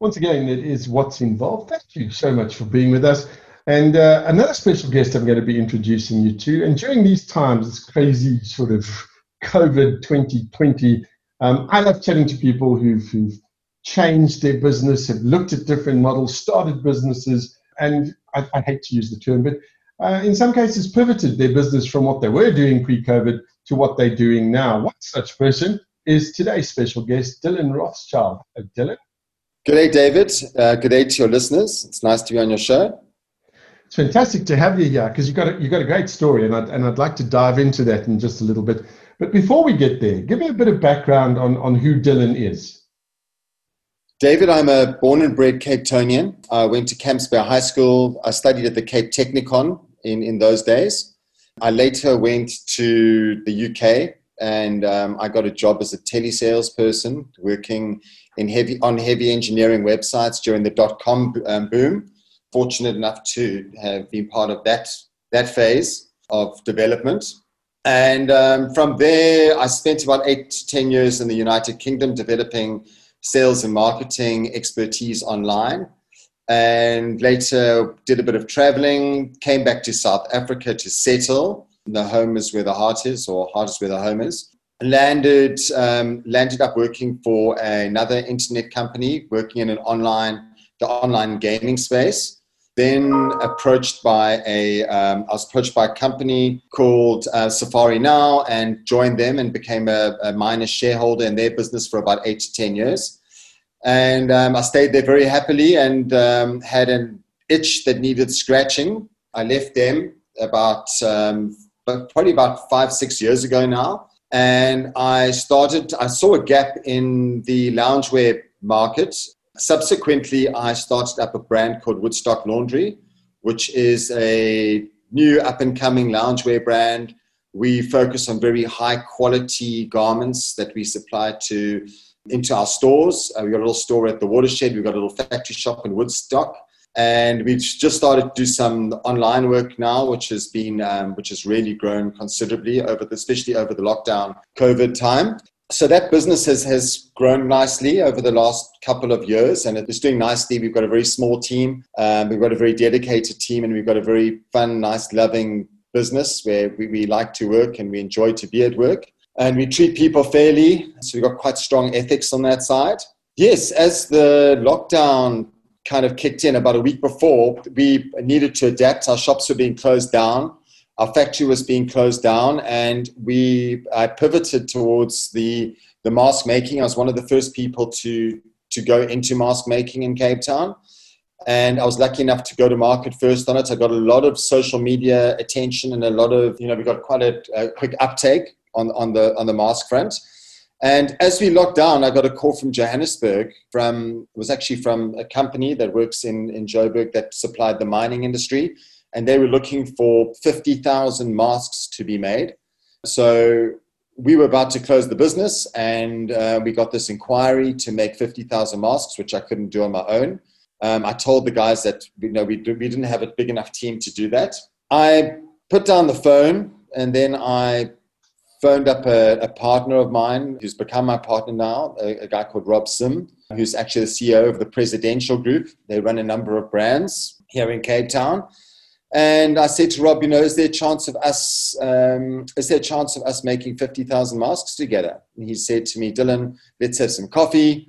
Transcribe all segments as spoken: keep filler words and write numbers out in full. Once again, it is What's Involved. Thank you so much for being with us. And uh, another special guest I'm going to be introducing you to. And during these times, this crazy sort of COVID twenty twenty, um, I love chatting to people who've, who've changed their business, have looked at different models, started businesses, and I, I hate to use the term, but uh, in some cases pivoted their business from what they were doing pre-COVID to what they're doing now. One such person is today's special guest, Dylan Rothschild. Uh, Dylan. Good day, David. Uh, good day to your listeners. It's nice to be on your show. It's fantastic to have you here because you've got a, you've got a great story, and I'd, and I'd like to dive into that in just a little bit. But before we get there, give me a bit of background on, on who Dylan is. David, I'm a born and bred Cape Tonian. I went to Camps Bay High School. I studied at the Cape Technicon in, in those days. I later went to the U K and um, I got a job as a telesales person working in heavy on heavy engineering websites during the dot-com um, boom. Fortunate enough to have been part of that that phase of development. And um, from there, I spent about eight to ten years in the United Kingdom developing sales and marketing expertise online. And later did a bit of traveling, came back to South Africa to settle. The home is where the heart is, or heart is where the home is. Landed, um, landed up working for another internet company, working in an online, the online gaming space. Then approached by a, um, I was approached by a company called uh, Safari Now, and joined them and became a, a minor shareholder in their business for about eight to ten years. And um, I stayed there very happily and um, had an itch that needed scratching. I left them about um, probably about five, six years ago now, and I started. I saw a gap in the loungewear market. Subsequently, I started up a brand called Woodstock Laundry, which is a new up-and-coming loungewear brand. We focus on very high-quality garments that we supply to into our stores. Uh, we've got a little store at the Watershed. We've got a little factory shop in Woodstock. And we've just started to do some online work now, which has been, um, which has really grown considerably, over the, especially over the lockdown COVID time. So that business has, has grown nicely over the last couple of years, and it's doing nicely. We've got a very small team. Um, we've got a very dedicated team, and we've got a very fun, nice, loving business where we, we like to work and we enjoy to be at work. And we treat people fairly, so we've got quite strong ethics on that side. Yes, as the lockdown kind of kicked in about a week before, we needed to adapt. Our shops were being closed down. Our factory was being closed down, and we I pivoted towards the, the mask making. I was one of the first people to, to go into mask making in Cape Town, and I was lucky enough to go to market first on it. I got a lot of social media attention and a lot of, you know, we got quite a, a quick uptake on, on the on the mask front. And as we locked down, I got a call from Johannesburg. From it was actually from a company that works in, in Joburg that supplied the mining industry. And they were looking for fifty thousand masks to be made. So we were about to close the business, and uh, we got this inquiry to make fifty thousand masks, which I couldn't do on my own. Um, I told the guys that, you know, we, we didn't have a big enough team to do that. I put down the phone, and then I phoned up a, a partner of mine who's become my partner now, a, a guy called Rob Sim, who's actually the C E O of the Presidential Group. They run a number of brands here in Cape Town. And I said to Rob, you know, is there a chance of us, um, is there a chance of us making fifty thousand masks together? And he said to me, Dylan, let's have some coffee.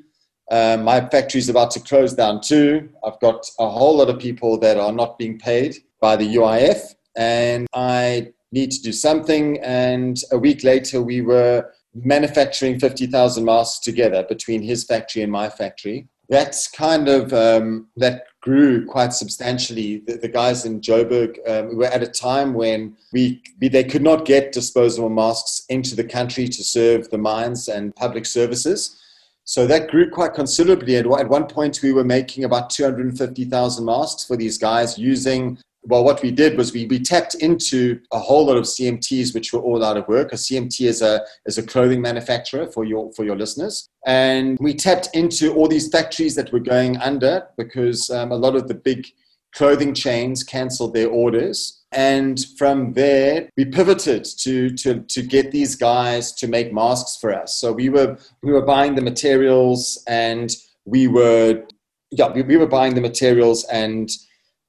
Uh, my factory's about to close down too. I've got a whole lot of people that are not being paid by the U I F, and I need to do something. And a week later, we were manufacturing fifty thousand masks together between his factory and my factory. That's kind of, um, that grew quite substantially. The, the guys in Joburg um, were at a time when we, we they could not get disposable masks into the country to serve the mines and public services. So that grew quite considerably. At, at one point, we were making about two hundred fifty thousand masks for these guys using, well, what we did was we, we tapped into a whole lot of C M Ts, which were all out of work. A C M T is a, is a clothing manufacturer for your, for your listeners. And we tapped into all these factories that were going under because um, a lot of the big clothing chains canceled their orders. And from there, we pivoted to, to, to get these guys to make masks for us. So we were, we were buying the materials, and we were yeah, we, we were buying the materials and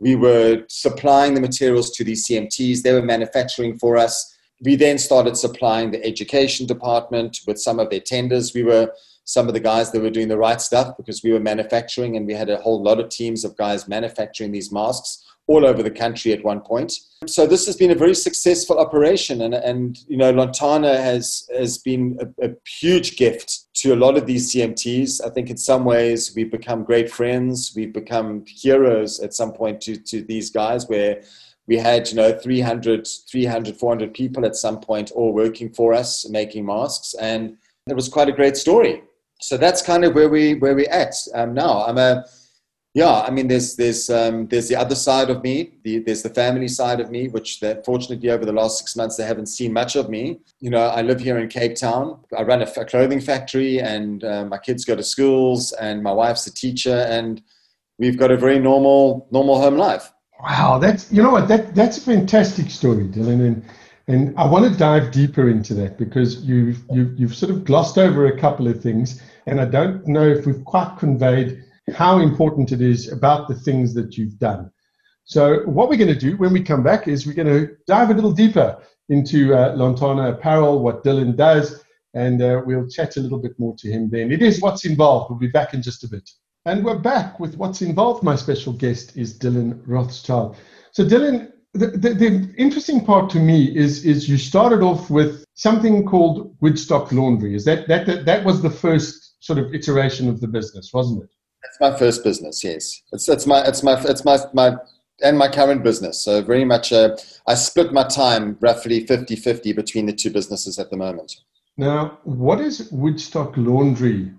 we were supplying the materials to these C M Ts. They were manufacturing for us. We then started supplying the education department with some of their tenders. We were some of the guys that were doing the right stuff because we were manufacturing, and we had a whole lot of teams of guys manufacturing these masks all over the country at one point. So this has been a very successful operation, and, and you know, Lontana has, has been a, a huge gift to a lot of these C M Ts. I think in some ways we've become great friends. We've become heroes at some point to, to these guys, where we had, you know, three hundred, four hundred people at some point all working for us, making masks, and it was quite a great story. So that's kind of where we where we're at um, now. I'm a Yeah, I mean, there's there's um, there's the other side of me. The, there's the family side of me, which fortunately over the last six months they haven't seen much of me. You know, I live here in Cape Town. I run a, a clothing factory, and uh, my kids go to schools, and my wife's a teacher, and we've got a very normal normal home life. Wow, that's you know what that that's a fantastic story, Dylan, and and I want to dive deeper into that because you've you've you've sort of glossed over a couple of things, and I don't know if we've quite conveyed how important it is about the things that you've done. So what we're going to do when we come back is we're going to dive a little deeper into uh, Lontana Apparel, what Dylan does, and uh, we'll chat a little bit more to him then. It is What's Involved. We'll be back in just a bit. And we're back with What's Involved. My special guest is Dylan Rothschild. So Dylan, the, the, the interesting part to me is, is you started off with something called Woodstock Laundry. Is that, that, that, that was the first sort of iteration of the business, wasn't it? That's my first business, yes. It's it's my it's my it's my my and my current business. So very much, uh, I split my time roughly fifty-fifty between the two businesses at the moment. Now, what does Woodstock Laundry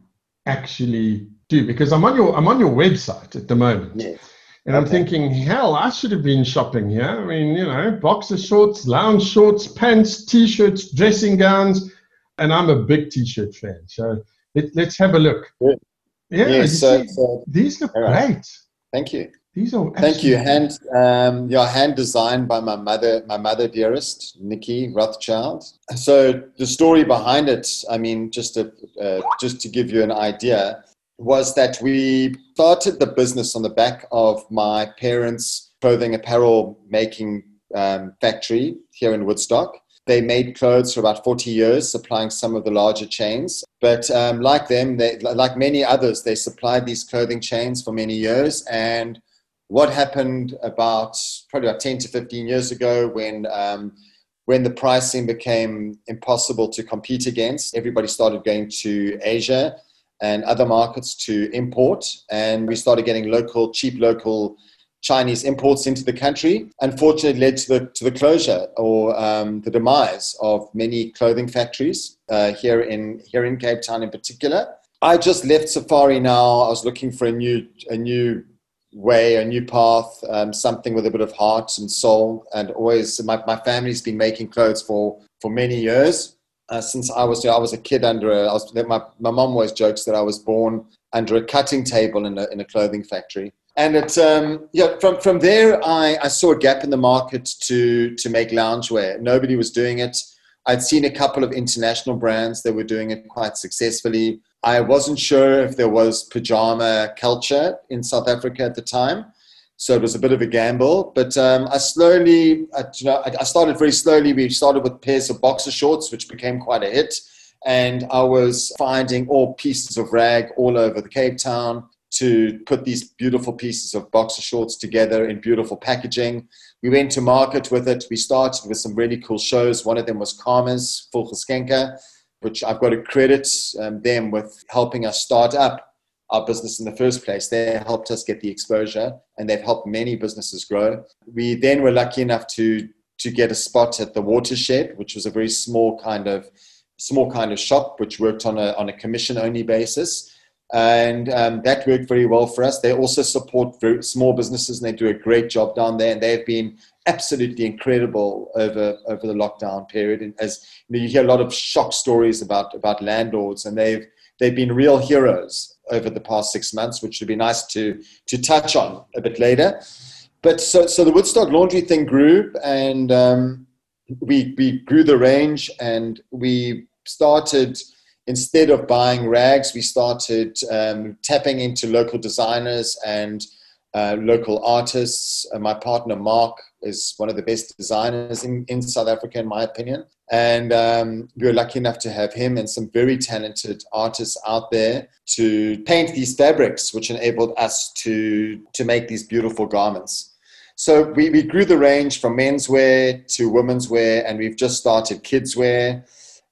actually do? Because I'm on your I'm on your website at the moment, yes. And okay. I'm thinking, hell, I should have been shopping here. I mean, you know, boxer shorts, lounge shorts, pants, t-shirts, dressing gowns, and I'm a big t-shirt fan. So let, let's have a look. Yeah. Yeah, yeah so, see, so these look right. great. Thank you. These are thank you. Hand, um, yeah, hand designed by my mother, my mother dearest, Nikki Rothschild. So the story behind it, I mean, just to uh, just to give you an idea, was that we started the business on the back of my parents' clothing apparel making um, factory here in Woodstock. They made clothes for about forty years, supplying some of the larger chains. But um, like them, they, like many others, they supplied these clothing chains for many years. And what happened about probably about ten to fifteen years ago when um, when the pricing became impossible to compete against, everybody started going to Asia and other markets to import. And we started getting local, cheap local Chinese imports into the country. Unfortunately, led to the to the closure or um, the demise of many clothing factories uh, here in here in Cape Town in particular. I just left Safari Now. I was looking for a new a new way, a new path, um, something with a bit of heart and soul. And always, my, my family's been making clothes for for many years uh, since I was you know, I was a kid under a. I was, my my mom always jokes that I was born under a cutting table in a in a clothing factory. And it, um, yeah, from, from there, I, I saw a gap in the market to, to make loungewear. Nobody was doing it. I'd seen a couple of international brands that were doing it quite successfully. I wasn't sure if there was pajama culture in South Africa at the time. So it was a bit of a gamble. But um, I slowly, I, you know, I, I started very slowly. We started with pairs of boxer shorts, which became quite a hit. And I was finding all pieces of rag all over the Cape Town to put these beautiful pieces of boxer shorts together in beautiful packaging. We went to market with it. We started with some really cool shows. One of them was Karma's Full Heskenka, which I've got to credit um, them with helping us start up our business in the first place. They helped us get the exposure, and they've helped many businesses grow. We then were lucky enough to, to get a spot at the Watershed, which was a very small kind of, small kind of shop, which worked on a, on a commission-only basis. And um, that worked very well for us. They also support very small businesses, and they do a great job down there. And they've been absolutely incredible over, over the lockdown period. And as you know, you hear a lot of shock stories about, about landlords, and they've they've been real heroes over the past six months, which would be nice to to touch on a bit later. But so so the Woodstock Laundry thing grew, and um, we we grew the range, and we started instead of buying rags, we started um, tapping into local designers and uh, local artists. Uh, my partner, Mark, is one of the best designers in, in South Africa, in my opinion. And um, we were lucky enough to have him and some very talented artists out there to paint these fabrics, which enabled us to, to make these beautiful garments. So we, we grew the range from menswear to women's wear, and we've just started kids' wear.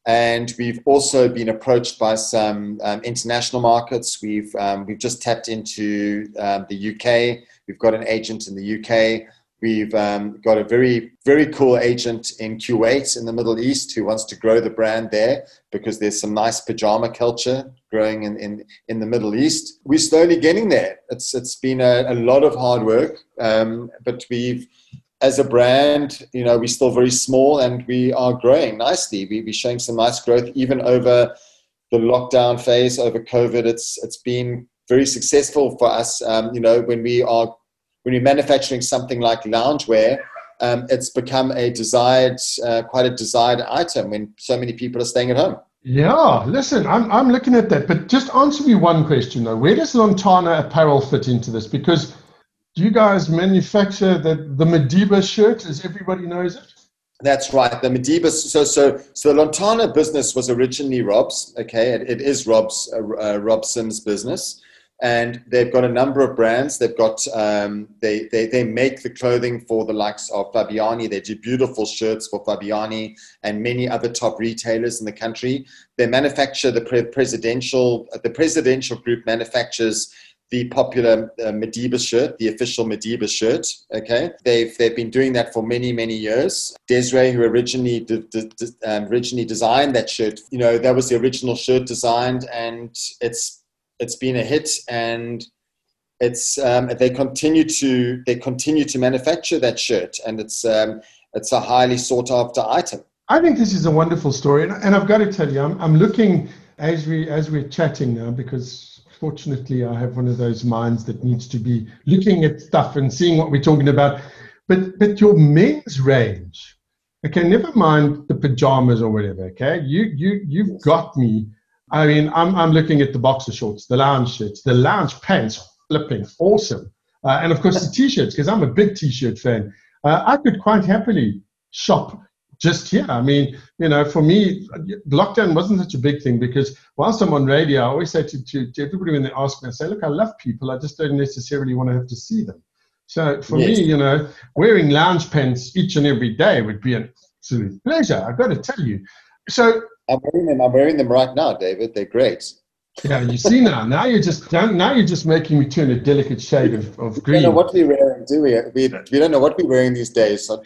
And we've also been approached by some um, international markets. We've, um, we've just tapped into um, the U K. We've got an agent in the U K. We've um, got a very, very cool agent in Kuwait in the Middle East who wants to grow the brand there because there's some nice pajama culture growing in, in, in the Middle East. We're slowly getting there. It's It's been a, a lot of hard work, um, but we've, as a brand, you know, we're still very small and we are growing nicely. We, we're showing some nice growth even over the lockdown phase, over COVID. It's It's been very successful for us, um, you know, when we are When you're manufacturing something like loungewear, um, it's become a desired, uh, quite a desired item when so many people are staying at home. Yeah, listen, I'm I'm looking at that, but just answer me one question though. Where does Lontana Apparel fit into this? Because do you guys manufacture the the Madiba shirt, as everybody knows it? That's right, the Madiba. So so so the Lontana business was originally Rob's. Okay, it, it is Rob's uh, uh, Rob Sim's business. And they've got a number of brands. They've got, um, they, they they make the clothing for the likes of Fabiani. They do beautiful shirts for Fabiani and many other top retailers in the country. They manufacture the pre- presidential, the Presidential Group manufactures the popular uh, Madiba shirt, the official Madiba shirt, okay? They've they've been doing that for many, many years. Desiree, who originally de- de- de- um, originally designed that shirt, you know, that was the original shirt designed, and it's, It's been a hit, and it's um, they continue to they continue to manufacture that shirt, and it's um, it's a highly sought after item. I think this is a wonderful story, and, and I've got to tell you, I'm, I'm looking as we as we're chatting now, because fortunately I have one of those minds that needs to be looking at stuff and seeing what we're talking about. But but your men's range, okay, never mind the pajamas or whatever. Okay, you you you've yes. got me. I mean, I'm I'm looking at the boxer shorts, the lounge shirts, the lounge pants, flipping awesome, uh, and of course the t-shirts, because I'm a big t-shirt fan. Uh, I could quite happily shop just here. I mean, you know, for me, lockdown wasn't such a big thing because whilst I'm on radio, I always say to, to, to everybody when they ask me, I say, look, I love people, I just don't necessarily want to have to see them. So for yes. me, you know, wearing lounge pants each and every day would be an absolute pleasure. I've got to tell you. So. I'm wearing them. I'm wearing them right now, David. They're great. Yeah, you see now. Now you're just now you're just making me turn a delicate shade of, of green. We don't know what we're wearing, do we? We, we don't know what we're wearing these days. So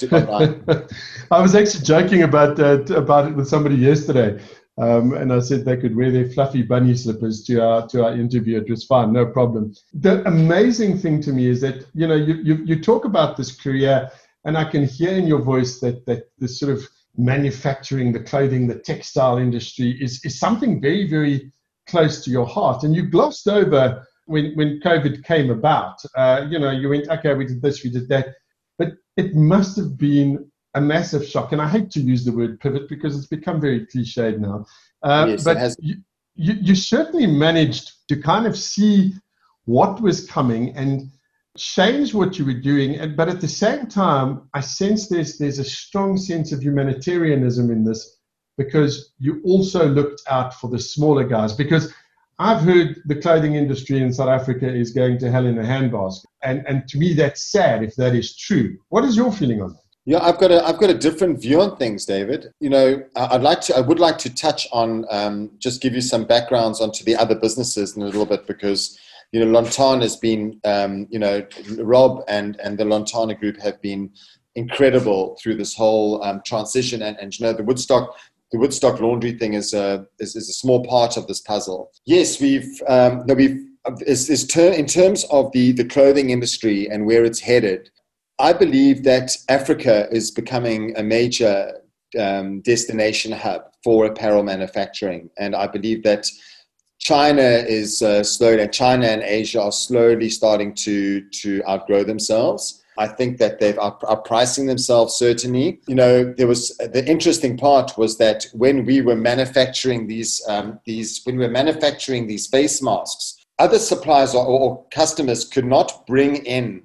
I was actually joking about uh, about it with somebody yesterday, um, and I said they could wear their fluffy bunny slippers to our to our interview. It was fine, no problem. The amazing thing to me is that you know you you, you talk about this career, and I can hear in your voice that that this sort of manufacturing, the clothing, the textile industry is, is something very, very close to your heart. And you glossed over when, when COVID came about. Uh, you know, you went, okay, we did this, we did that. But it must have been a massive shock. And I hate to use the word pivot because it's become very cliched now. Uh, yes, but it has. You, you, you certainly managed to kind of see what was coming and change what you were doing, and but at the same time, I sense there's there's a strong sense of humanitarianism in this, because you also looked out for the smaller guys. Because I've heard the clothing industry in South Africa is going to hell in a handbasket, and and to me that's sad if that is true. What is your feeling on that? Yeah, I've got a I've got a different view on things, David. You know, I'd like to I would like to touch on um, just give you some backgrounds onto the other businesses in a little bit, because. You know, Lontana has been, um, you know, Rob and, and the Lontana Group have been incredible through this whole um, transition. And, and, you know, the Woodstock the Woodstock Laundry thing is a, is, is a small part of this puzzle. Yes, we've, um, no, we've is, is ter- in terms of the, the clothing industry and where it's headed, I believe that Africa is becoming a major um, destination hub for apparel manufacturing. And I believe that China is uh, slowly, China and Asia are slowly starting to to outgrow themselves. I think that they've are, are pricing themselves certainly. You know, there was the interesting part was that when we were manufacturing these um, these when we were manufacturing these face masks, other suppliers or, or customers could not bring in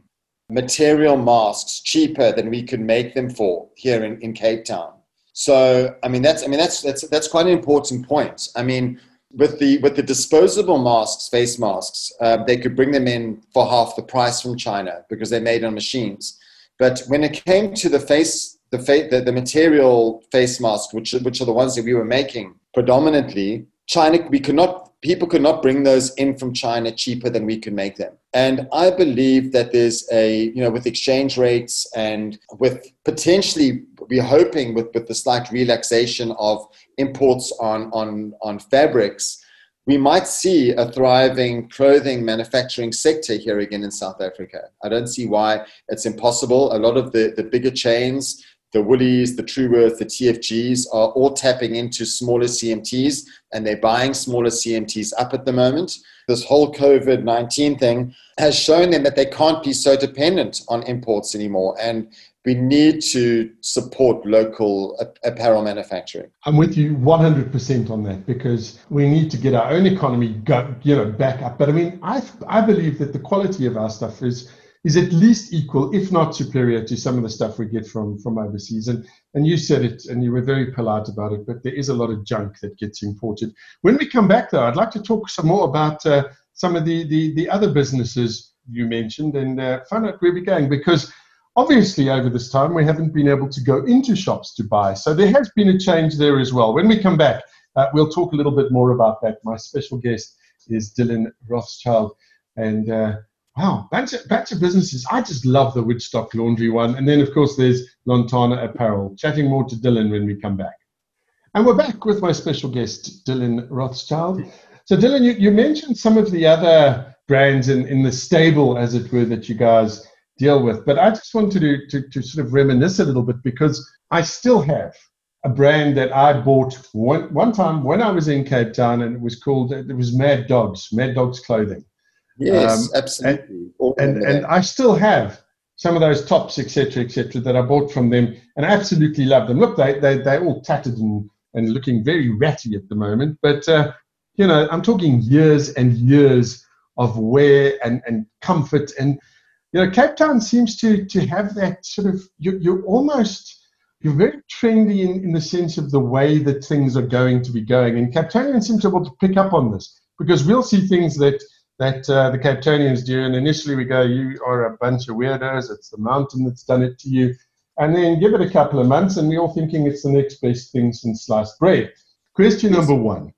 material masks cheaper than we could make them for here in, in Cape Town. So I mean that's I mean that's that's that's quite an important point. I mean, with the with the disposable masks, face masks, uh, they could bring them in for half the price from China because they're made on machines. But when it came to the face the fa- the, the material face masks, which which are the ones that we were making predominantly, China we could not. People could not bring those in from China cheaper than we could make them. And I believe that there's a, you know, with exchange rates and with potentially, we're hoping with, with the slight relaxation of imports on, on, on fabrics, we might see a thriving clothing manufacturing sector here again in South Africa. I don't see why it's impossible. A lot of the, the bigger chains, the Woolies, the Truworth, the T F Gs are all tapping into smaller C M Ts and they're buying smaller C M Ts up at the moment. This whole COVID nineteen thing has shown them that they can't be so dependent on imports anymore. And we need to support local apparel manufacturing. I'm with you one hundred percent on that because we need to get our own economy go, you know, back up. But I mean, I I believe that the quality of our stuff is is at least equal, if not superior, to some of the stuff we get from, from overseas. And and you said it, and you were very polite about it, but there is a lot of junk that gets imported. When we come back, though, I'd like to talk some more about uh, some of the, the, the other businesses you mentioned and uh, find out where we're going, because obviously over this time we haven't been able to go into shops to buy. So there has been a change there as well. When we come back, uh, we'll talk a little bit more about that. My special guest is Dylan Rothschild, and... Uh, Wow, bunch of, bunch of businesses. I just love the Woodstock Laundry one. And then, of course, there's Lontana Apparel. Chatting more to Dylan when we come back. And we're back with my special guest, Dylan Rothschild. So, Dylan, you, you mentioned some of the other brands in, in the stable, as it were, that you guys deal with. But I just wanted to, to, to sort of reminisce a little bit because I still have a brand that I bought one, one time when I was in Cape Town, and it was called, it was Mad Dogs, Mad Dogs Clothing. Yes, um, absolutely. And, and, and I still have some of those tops, et cetera, et cetera, that I bought from them, and I absolutely love them. Look, they, they, they're all tattered and, and looking very ratty at the moment. But, uh, you know, I'm talking years and years of wear and, and comfort. And, you know, Cape Town seems to, to have that sort of, you, you're almost, you're very trendy in, in the sense of the way that things are going to be going. And Cape Townians seem to be able to pick up on this because we'll see things that, that uh, the Cape Townians do, and initially we go, you are a bunch of weirdos, it's the mountain that's done it to you, and then give it a couple of months, and we're all thinking it's the next best thing since sliced bread. Question number one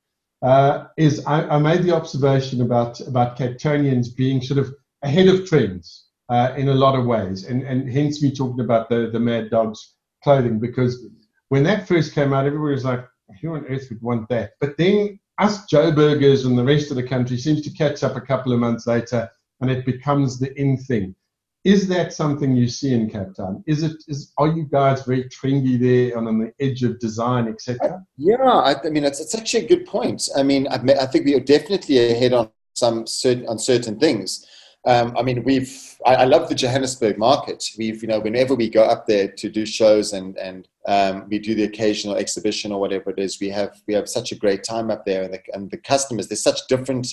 uh, is, I, I made the observation about, about Cape Townians being sort of ahead of trends uh, in a lot of ways, and, and hence me talking about the, the Mad Dogs clothing, because when that first came out, everybody was like, who on earth would want that? But then us Joburgers and the rest of the country seems to catch up a couple of months later, and it becomes the in thing. Is that something you see in Cape Town? Is it? Is are you guys very trendy there and on the edge of design, et cetera? Yeah, I, I mean, it's, it's actually a good point. I mean, I've met, I think we are definitely ahead on some certain on certain things. Um, I mean, we've. I, I love the Johannesburg market. We've, you know, whenever we go up there to do shows and and um, we do the occasional exhibition or whatever it is, we have we have such a great time up there. And the, and the customers, there's such different,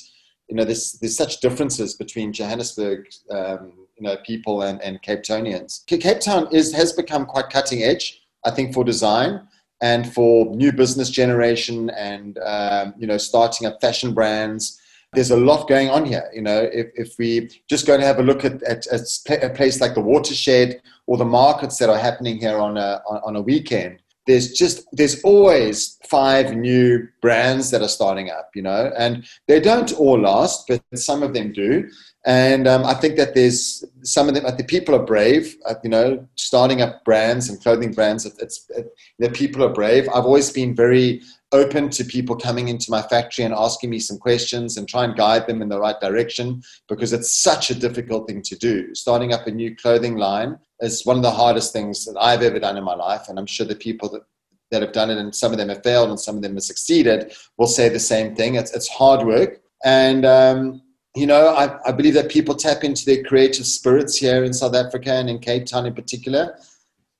you know, there's there's such differences between Johannesburg, um, you know, people and, and Cape Townians. Cape Town is has become quite cutting edge, I think, for design and for new business generation and um, you know, starting up fashion brands. There's a lot going on here, you know. If if we just go and have a look at, at, at a place like the Watershed or the markets that are happening here on a on, on a weekend, there's just there's always five new brands that are starting up, you know, and they don't all last, but some of them do. And um, I think that there's some of them. I think people are brave, uh, you know, starting up brands and clothing brands. It, it's it, the people are brave. I've always been very open to people coming into my factory and asking me some questions and try and guide them in the right direction, because it's such a difficult thing to do. Starting up a new clothing line is one of the hardest things that I've ever done in my life. And I'm sure the people that, that have done it, and some of them have failed and some of them have succeeded, will say the same thing. It's, it's hard work. And, um, you know, I, I believe that people tap into their creative spirits here in South Africa and in Cape Town in particular.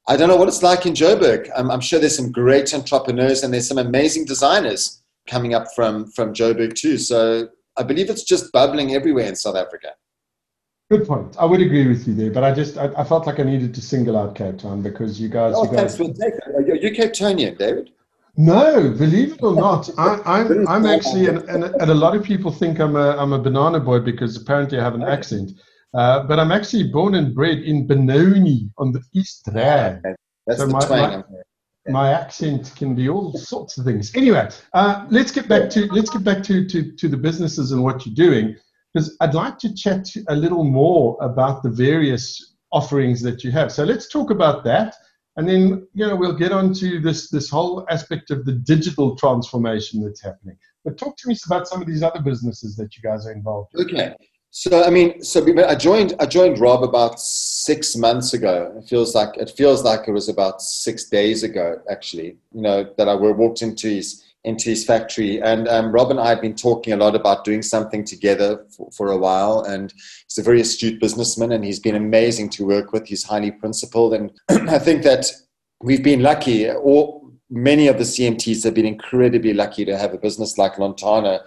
I don't know what it's like in Joburg. I'm, I'm sure there's some great entrepreneurs and there's some amazing designers coming up from, from Joburg too. So I believe it's just bubbling everywhere in South Africa. Good point. I would agree with you there, but I just, I, I felt like I needed to single out Cape Town because you guys... Oh, you guys, thanks for taking it. Are you Cape Townian, David? No, believe it or not, I, I'm, I'm actually, and, and, and a lot of people think I'm a, I'm a banana boy because apparently I have an accent, uh, but I'm actually born and bred in Benoni on the East Rand. That's so the my, twang. My, my accent can be all sorts of things. Anyway, uh, let's get back to, let's get back to, to, to the businesses and what you're doing, because I'd like to chat a little more about the various offerings that you have. So let's talk about that. And then, you know, we'll get on to this, this whole aspect of the digital transformation that's happening. But talk to me about some of these other businesses that you guys are involved in. Okay. So, I mean, so we, I joined, I joined Rob about six months ago. It feels like, it feels like it was about six days ago, actually, you know, that I were walked into his, into his factory. And um, Rob and I have been talking a lot about doing something together for, for a while. And he's a very astute businessman and he's been amazing to work with. He's highly principled. And I think that we've been lucky, or many of the C M Ts have been incredibly lucky to have a business like Lontana,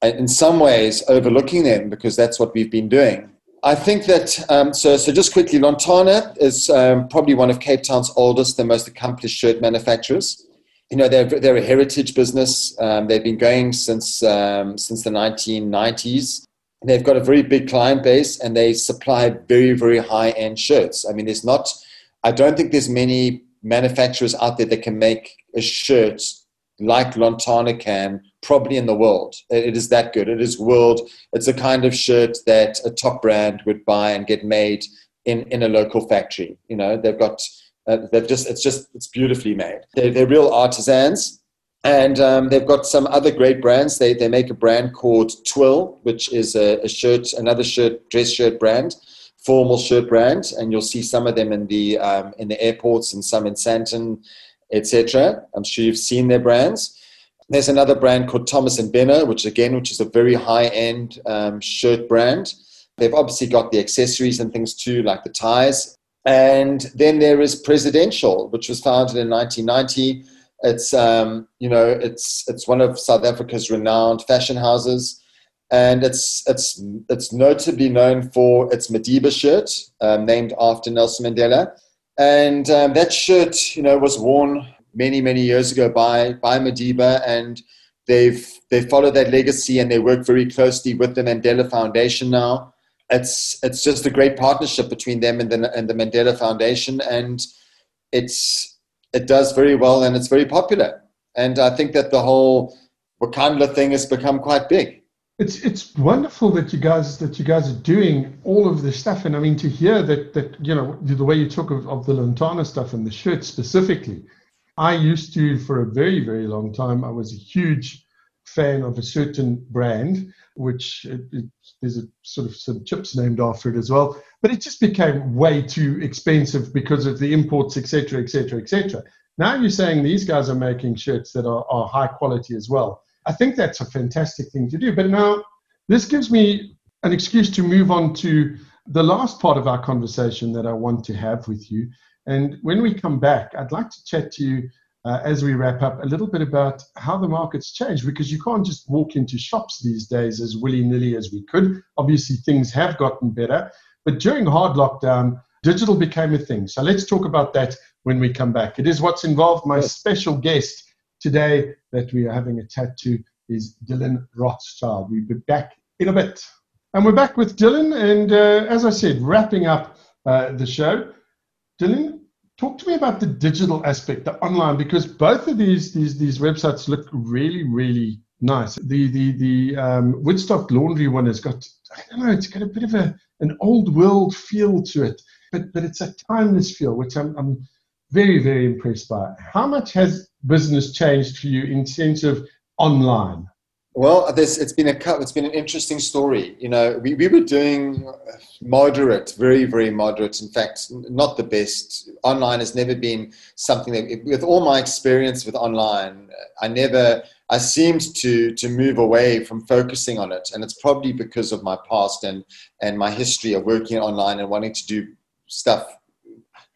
in some ways overlooking them, because that's what we've been doing. I think that, um, so, so just quickly, Lontana is um, probably one of Cape Town's oldest and most accomplished shirt manufacturers. You know, they're, they're a heritage business. Um, they've been going since, um, since the nineteen nineties. They've got a very big client base and they supply very, very high-end shirts. I mean, there's not, I don't think there's many manufacturers out there that can make a shirt like Lontana can, probably in the world. It is that good. It is world. It's a kind of shirt that a top brand would buy and get made in, in a local factory. You know, they've got... Uh, they've just, it's just, it's beautifully made. They're, they're real artisans, and um, they've got some other great brands. They they make a brand called Twill, which is a, a shirt, another shirt, dress shirt brand, formal shirt brand, and you'll see some of them in the um, in the airports and some in Sandton, et cetera. I'm sure you've seen their brands. There's another brand called Thomas and Benner, which again, which is a very high end um, shirt brand. They've obviously got the accessories and things too, like the ties. And then there is Presidential, which was founded in nineteen ninety. It's, um, you know, it's it's one of South Africa's renowned fashion houses. And it's it's it's notably known for its Madiba shirt, um, named after Nelson Mandela. And um, that shirt, you know, was worn many, many years ago by, by Madiba. And they've they followed that legacy and they work very closely with the Mandela Foundation now. It's it's just a great partnership between them and the and the Mandela Foundation, and it's it does very well and it's very popular. And I think that the whole Wakandla thing has become quite big. It's it's wonderful that you guys that you guys are doing all of this stuff. And I mean, to hear that that you know the way you talk of, of the Lontana stuff and the shirt specifically. I used to, for a very very long time, I was a huge fan of a certain brand, which it, it, there's a sort of some chips named after it as well, but it just became way too expensive because of the imports, et cetera, et cetera, et cetera. Now you're saying these guys are making shirts that are, are high quality as well. I think that's a fantastic thing to do. But now this gives me an excuse to move on to the last part of our conversation that I want to have with you. And when we come back, I'd like to chat to you Uh, as we wrap up, a little bit about how the market's changed, because you can't just walk into shops these days as willy-nilly as we could. Obviously, things have gotten better, but during hard lockdown, digital became a thing. So let's talk about that when we come back. It is What's Involved. My yes. special guest today that we are having a chat to is Dylan Rothschild. We'll be back in a bit. And we're back with Dylan, and uh, as I said, wrapping up uh, the show. Dylan, talk to me about the digital aspect, the online, because both of these these these websites look really, really nice. The the the um, Woodstock Laundry one has got, I don't know, it's got a bit of a an old world feel to it, but but it's a timeless feel, which I'm I'm very very impressed by. How much has business changed for you in terms of online? Well, this, it's been a it's been an interesting story. You know, we, we were doing moderate, very, very moderate. In fact, not the best. Online has never been something that, with all my experience with online, I never, I seemed to to move away from focusing on it. And it's probably because of my past and and my history of working online and wanting to do stuff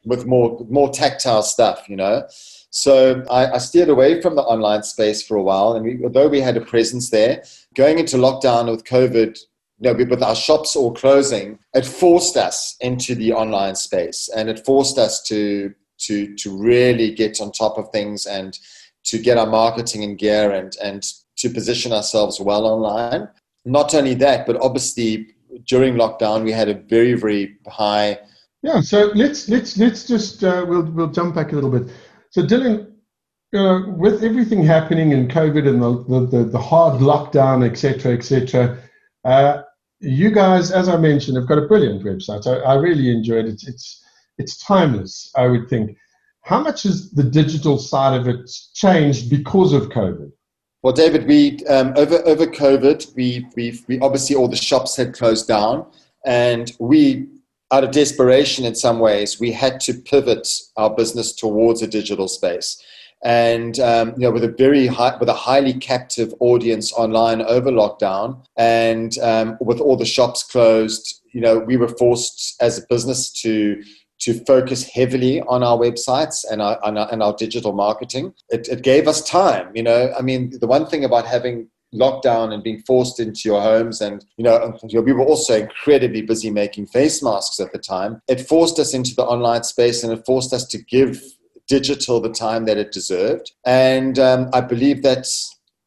with more more tactile stuff, you know. So I, I steered away from the online space for a while, and we, although we had a presence there, going into lockdown with COVID, you know, with our shops all closing, it forced us into the online space, and it forced us to to to really get on top of things and to get our marketing in gear and and to position ourselves well online. Not only that, but obviously during lockdown we had a very very high. Yeah. So let's let's let's just uh, we'll we'll jump back a little bit. So Dylan, you know, with everything happening in COVID and the the, the hard lockdown, et cetera, et cetera, uh, you guys, as I mentioned, have got a brilliant website. I, I really enjoyed it. It's it's timeless, I would think. How much has the digital side of it changed because of COVID? Well, David, we um, over over COVID, we we we obviously all the shops had closed down, and we. Out of desperation in some ways, we had to pivot our business towards a digital space. And, um, you know, with a very high, with a highly captive audience online over lockdown and um, with all the shops closed, you know, we were forced as a business to to focus heavily on our websites and our, on our, and our digital marketing. It, it gave us time, you know. I mean, the one thing about having lockdown and being forced into your homes, and you know, we were also incredibly busy making face masks at the time. It forced us into the online space, and it forced us to give digital the time that it deserved. And um, I believe that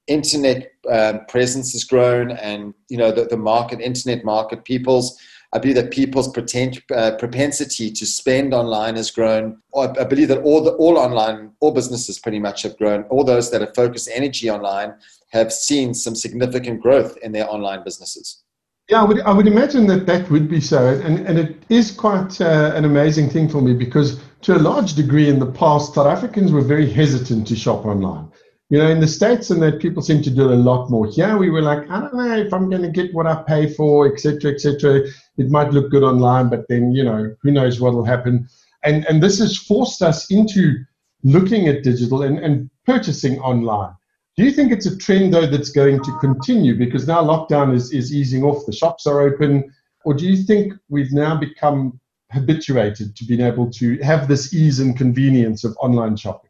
internet um, presence has grown, and you know, the, the market, internet market, people's. I believe that people's pretend, uh, propensity to spend online has grown. I believe that all the all online, all businesses pretty much have grown. All those that have focused energy online have seen some significant growth in their online businesses. Yeah, I would, I would imagine that that would be so. And, and it is quite uh, an amazing thing for me because to a large degree in the past, South Africans were very hesitant to shop online. You know, in the States and that people seem to do a lot more. Here we were like, I don't know if I'm going to get what I pay for, et cetera, et cetera. It might look good online, but then, you know, who knows what will happen. And and this has forced us into looking at digital and, and purchasing online. Do you think it's a trend, though, that's going to continue? Because now lockdown is, is easing off, the shops are open. Or do you think we've now become habituated to being able to have this ease and convenience of online shopping?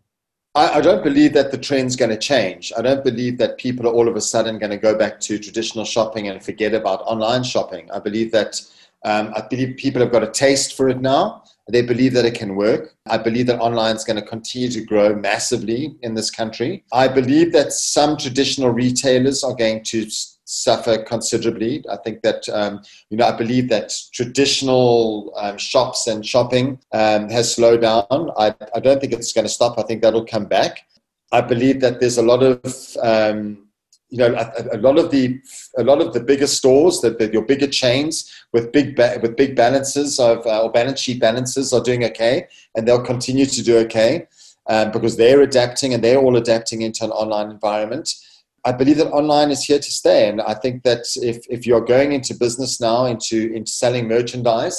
I, I don't believe that the trend's going to change. I don't believe that people are all of a sudden going to go back to traditional shopping and forget about online shopping. I believe that um, I believe people have got a taste for it now. They believe that it can work. I believe that online is going to continue to grow massively in this country. I believe that some traditional retailers are going to suffer considerably. I think that, um, you know, I believe that traditional um, shops and shopping um, has slowed down. I, I don't think it's going to stop. I think that'll come back. I believe that there's a lot of... Um, You know, a, a lot of the a lot of the bigger stores, that your bigger chains with big ba- with big balances of uh, or balance sheet balances are doing okay, and they'll continue to do okay uh, because they're adapting and they're all adapting into an online environment. I believe that online is here to stay, and I think that if if you're going into business now, into into selling merchandise,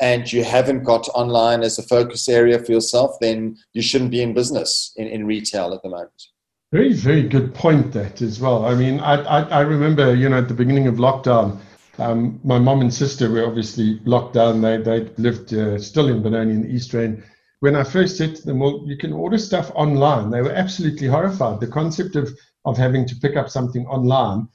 and you haven't got online as a focus area for yourself, then you shouldn't be in business in, in retail at the moment. Very, very good point that as well. I mean, I, I, I remember, you know, at the beginning of lockdown, um, my mom and sister were obviously locked down. They they lived uh, still in Benoni in the East Rand. When I first said to them, well, you can order stuff online, they were absolutely horrified. The concept of, of having to pick up something online.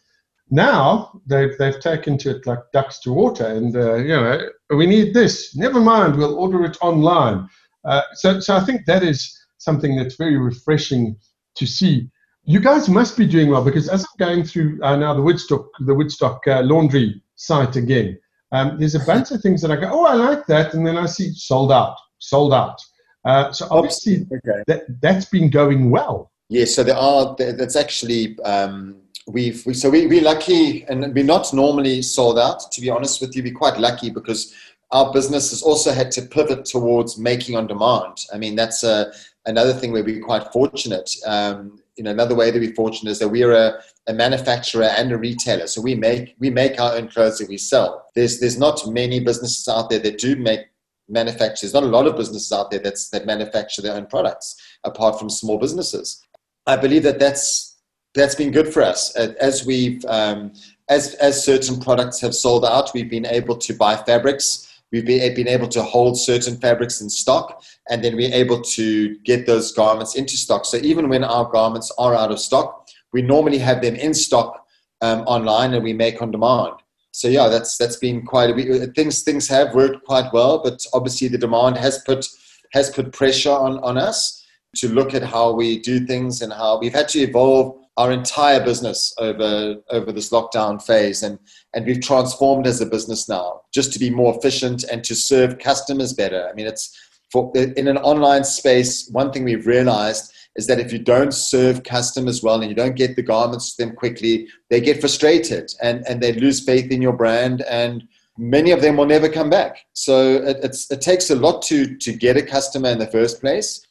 Now they've, they've taken to it like ducks to water and, uh, you know, we need this. Never mind, we'll order it online. Uh, so, so I think that is something that's very refreshing to see. You guys must be doing well because as I'm going through uh, now the Woodstock the Woodstock uh, Laundry site again, um, there's a bunch of things that I go, oh, I like that, and then I see sold out, sold out. Uh, so obviously okay. that that's been going well. Yes, yeah, so there are. That's actually um, we've we, so we we're lucky, and we're not normally sold out. To be honest with you, we're quite lucky because our business has also had to pivot towards making on demand. I mean, that's a another thing where we're quite fortunate, um, you know, another way that we're fortunate is that we're a, a manufacturer and a retailer. So we make we make our own clothes that we sell. There's there's not many businesses out there that do make manufacture. There's not a lot of businesses out there that's, that manufacture their own products, apart from small businesses. I believe that that's that's been good for us. As we've um, as as certain products have sold out, we've been able to buy fabrics. We've been able to hold certain fabrics in stock, and then we're able to get those garments into stock. So even when our garments are out of stock, we normally have them in stock um, online, and we make on demand. So yeah, that's that's been quite a bit. Things things have worked quite well, but obviously the demand has put has put pressure on, on us to look at how we do things and how we've had to evolve our entire business over over this lockdown phase, and and we've transformed as a business now just to be more efficient and to serve customers better. I mean, it's for in an online space. One thing we've realized is that if you don't serve customers well and you don't get the garments to them quickly, they get frustrated and and they lose faith in your brand, and many of them will never come back. So it, it's, it takes a lot to to get a customer in the first place.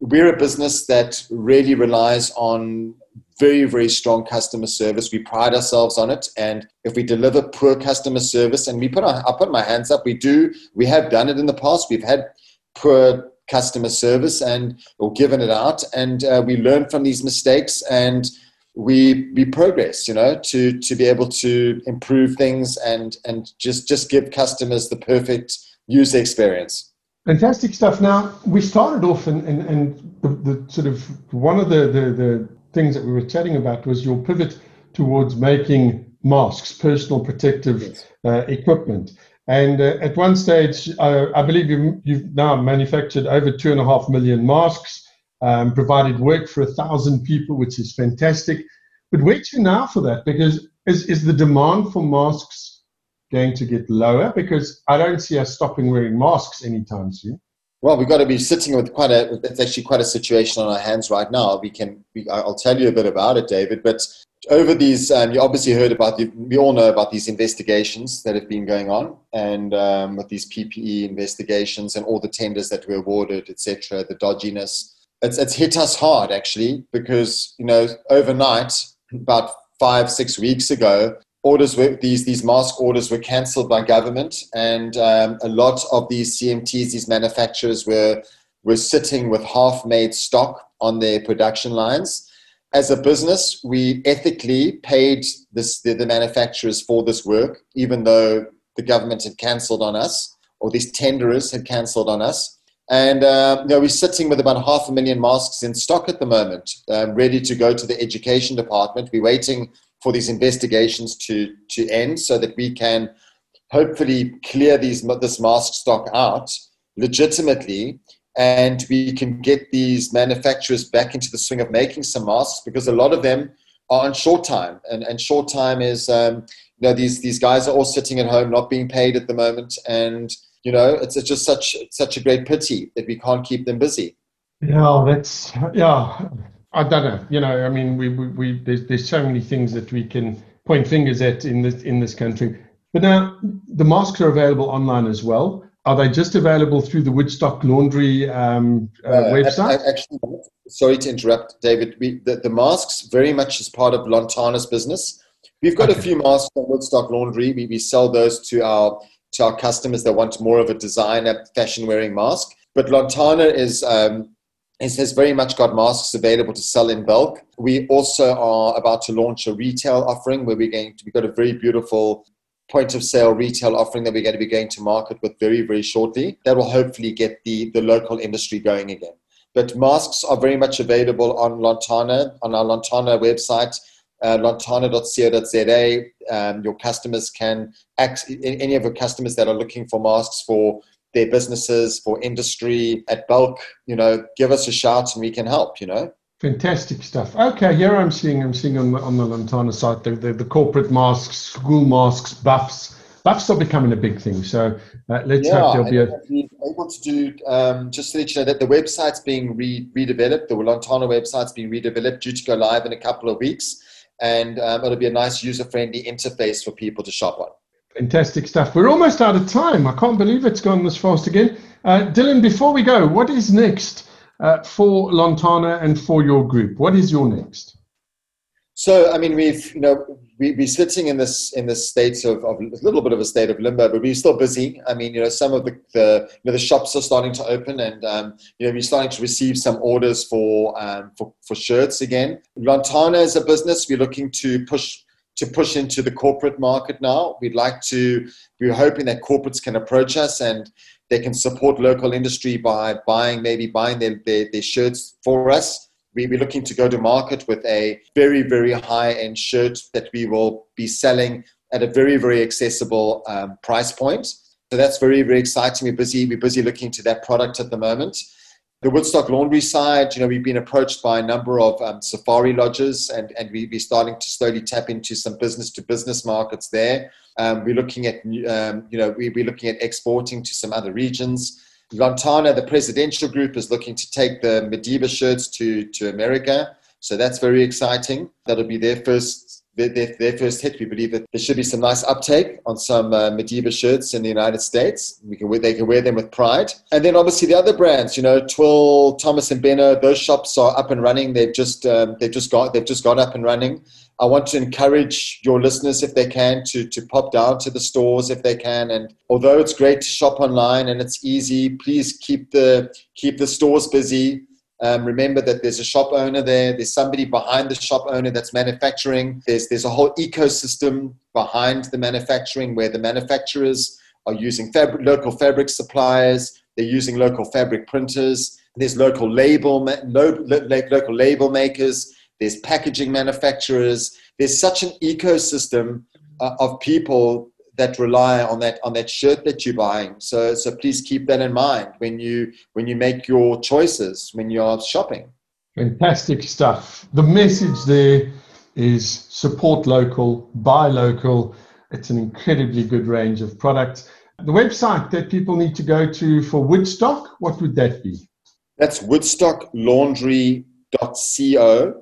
We're a business that really relies on very, very strong customer service. We pride ourselves on it. And if we deliver poor customer service, and we put our, I put my hands up, we do, we have done it in the past. We've had poor customer service and or given it out. And uh, we learn from these mistakes, and we we progress, you know, to to be able to improve things and and just, just give customers the perfect user experience. Fantastic stuff. Now, we started off and and, and the, the sort of one of the, the, the things that we were chatting about was your pivot towards making masks, personal protective yes. uh, equipment. And uh, at one stage, uh, I believe you, you've now manufactured over two and a half million masks, um, provided work for a thousand people, which is fantastic. But where to now for that? Because is, is the demand for masks going to get lower? Because I don't see us stopping wearing masks anytime soon. Well, we've got to be sitting with quite a, it's actually quite a situation on our hands right now. We can, we, I'll tell you a bit about it, David, but over these, um, you obviously heard about, the, we all know about these investigations that have been going on, and um, with these P P E investigations and all the tenders that were awarded, et cetera, the dodginess. It's, it's hit us hard, actually, because, you know, overnight, about five, six weeks ago, orders were, these these mask orders were cancelled by government, and um, a lot of these C M Ts, these manufacturers, were were sitting with half-made stock on their production lines. As a business, we ethically paid this, the, the manufacturers for this work, even though the government had cancelled on us, or these tenderers had cancelled on us. And uh, you know, we're sitting with about half a million masks in stock at the moment, um, ready to go to the education department. We're waiting for these investigations to, to end so that we can hopefully clear these this mask stock out legitimately, and we can get these manufacturers back into the swing of making some masks, because a lot of them are on short time, and, and short time is, um, you know, these, these guys are all sitting at home not being paid at the moment, and, you know, it's, it's just such such a great pity that we can't keep them busy. Yeah, that's, yeah. I don't know. You know, I mean, we, we, we there's, there's so many things that we can point fingers at in this in this country. But now the masks are available online as well. Are they just available through the Woodstock Laundry um, uh, uh, website? Actually, sorry to interrupt, David. We, the, the masks very much is part of Lontana's business. We've got okay. a few masks on Woodstock Laundry. We we sell those to our to our customers that want more of a designer fashion wearing mask. But Lontana is. Um, It has very much got masks available to sell in bulk. We also are about to launch a retail offering where we're going to, we've got a very beautiful point of sale retail offering that we're going to be going to market with very, very shortly. That will hopefully get the, the local industry going again. But masks are very much available on Lontana, on our Lontana website, uh, lontana dot co dot za. Um, your customers can, act, any of your customers that are looking for masks for their businesses, for industry, at bulk, you know, give us a shout and we can help, you know. Fantastic stuff. Okay, here I'm seeing, I'm seeing on the, on the Lontana site, the, the, the corporate masks, school masks, buffs. Buffs are becoming a big thing. So uh, let's yeah, hope there'll be a... We're able to do, um, just to let you know that the website's being re- redeveloped, the Lontana website's being redeveloped, due to go live in a couple of weeks. And um, it'll be a nice user-friendly interface for people to shop on. Fantastic stuff. We're almost out of time. I can't believe it's gone this fast again. Uh, Dylan, before we go, what is next? uh, for Lontana and for your group? What is your next? So, I mean, we've, you know, we, we're sitting in this in this state of, of a little bit of a state of limbo, but we're still busy. I mean, you know, some of the, the you know, the shops are starting to open, and um, you know, we're starting to receive some orders for um, for, for shirts again. Lontana is a business. We're looking to push to push into the corporate market now. We'd like to. We're hoping that corporates can approach us and they can support local industry by buying maybe buying their their, their shirts for us. We're looking to go to market with a very, very high-end shirt that we will be selling at a very, very accessible um, price point. So that's very, very exciting. We're busy. We're busy looking to that product at the moment. The Woodstock Laundry side, you know, we've been approached by a number of um, safari lodges, and, and we're starting to slowly tap into some business-to-business markets there. Um, we're looking at, um, you know, we're looking at exporting to some other regions. Lontana, the Presidential Group, is looking to take the Madiba shirts to, to America. So that's very exciting. That'll be their first their, their, their first hit. We believe that there should be some nice uptake on some uh, Madiba shirts in the United States. We can They can wear them with pride. And then obviously the other brands, you know, Twill, Thomas and Benner, those shops are up and running. They've just um, they've just got they've just got up and running. I want to encourage your listeners, if they can, to, to pop down to the stores if they can. And although it's great to shop online and it's easy, please keep the keep the stores busy. Um, remember that there's a shop owner there. There's somebody behind the shop owner that's manufacturing. There's there's a whole ecosystem behind the manufacturing where the manufacturers are using fabric, local fabric suppliers. They're using local fabric printers. There's local label local label makers. There's packaging manufacturers. There's such an ecosystem uh, of people that rely on that on that shirt that you're buying. So, so please keep that in mind when you when you make your choices when you're shopping. Fantastic stuff. The message there is support local, buy local. It's an incredibly good range of products. The website that people need to go to for Woodstock, what would that be? That's woodstock laundry dot co.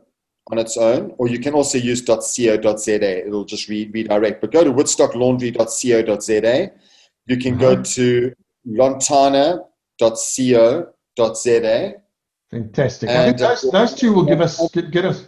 on its own, or you can also use .co.za. It'll just read, redirect. But go to woodstock laundry dot co dot za. You can uh-huh. go to lontana dot co dot za. Fantastic. And I think those, uh, those two will give us get, get us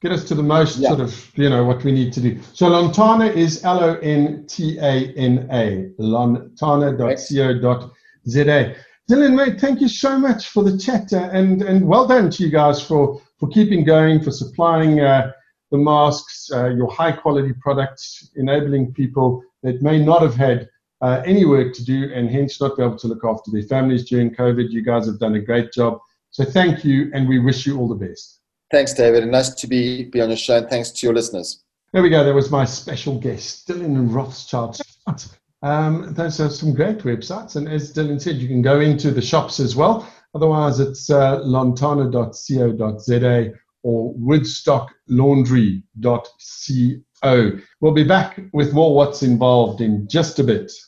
get us to the most yeah. sort of, you know, what we need to do. So Lontana is L O N T A N A, lontana dot co dot za. Dylan, mate, thank you so much for the chatter, and, and well done to you guys for, for keeping going, for supplying uh, the masks, uh, your high-quality products, enabling people that may not have had uh, any work to do and hence not be able to look after their families during COVID. You guys have done a great job. So thank you, and we wish you all the best. Thanks, David, and nice to be, be on your show, and thanks to your listeners. There we go. That was my special guest, Dylan Rothschild. Um, those are some great websites, and as Dylan said, you can go into the shops as well. Otherwise, it's uh, lontana dot co dot za or woodstock laundry dot co. We'll be back with more What's Involved in just a bit.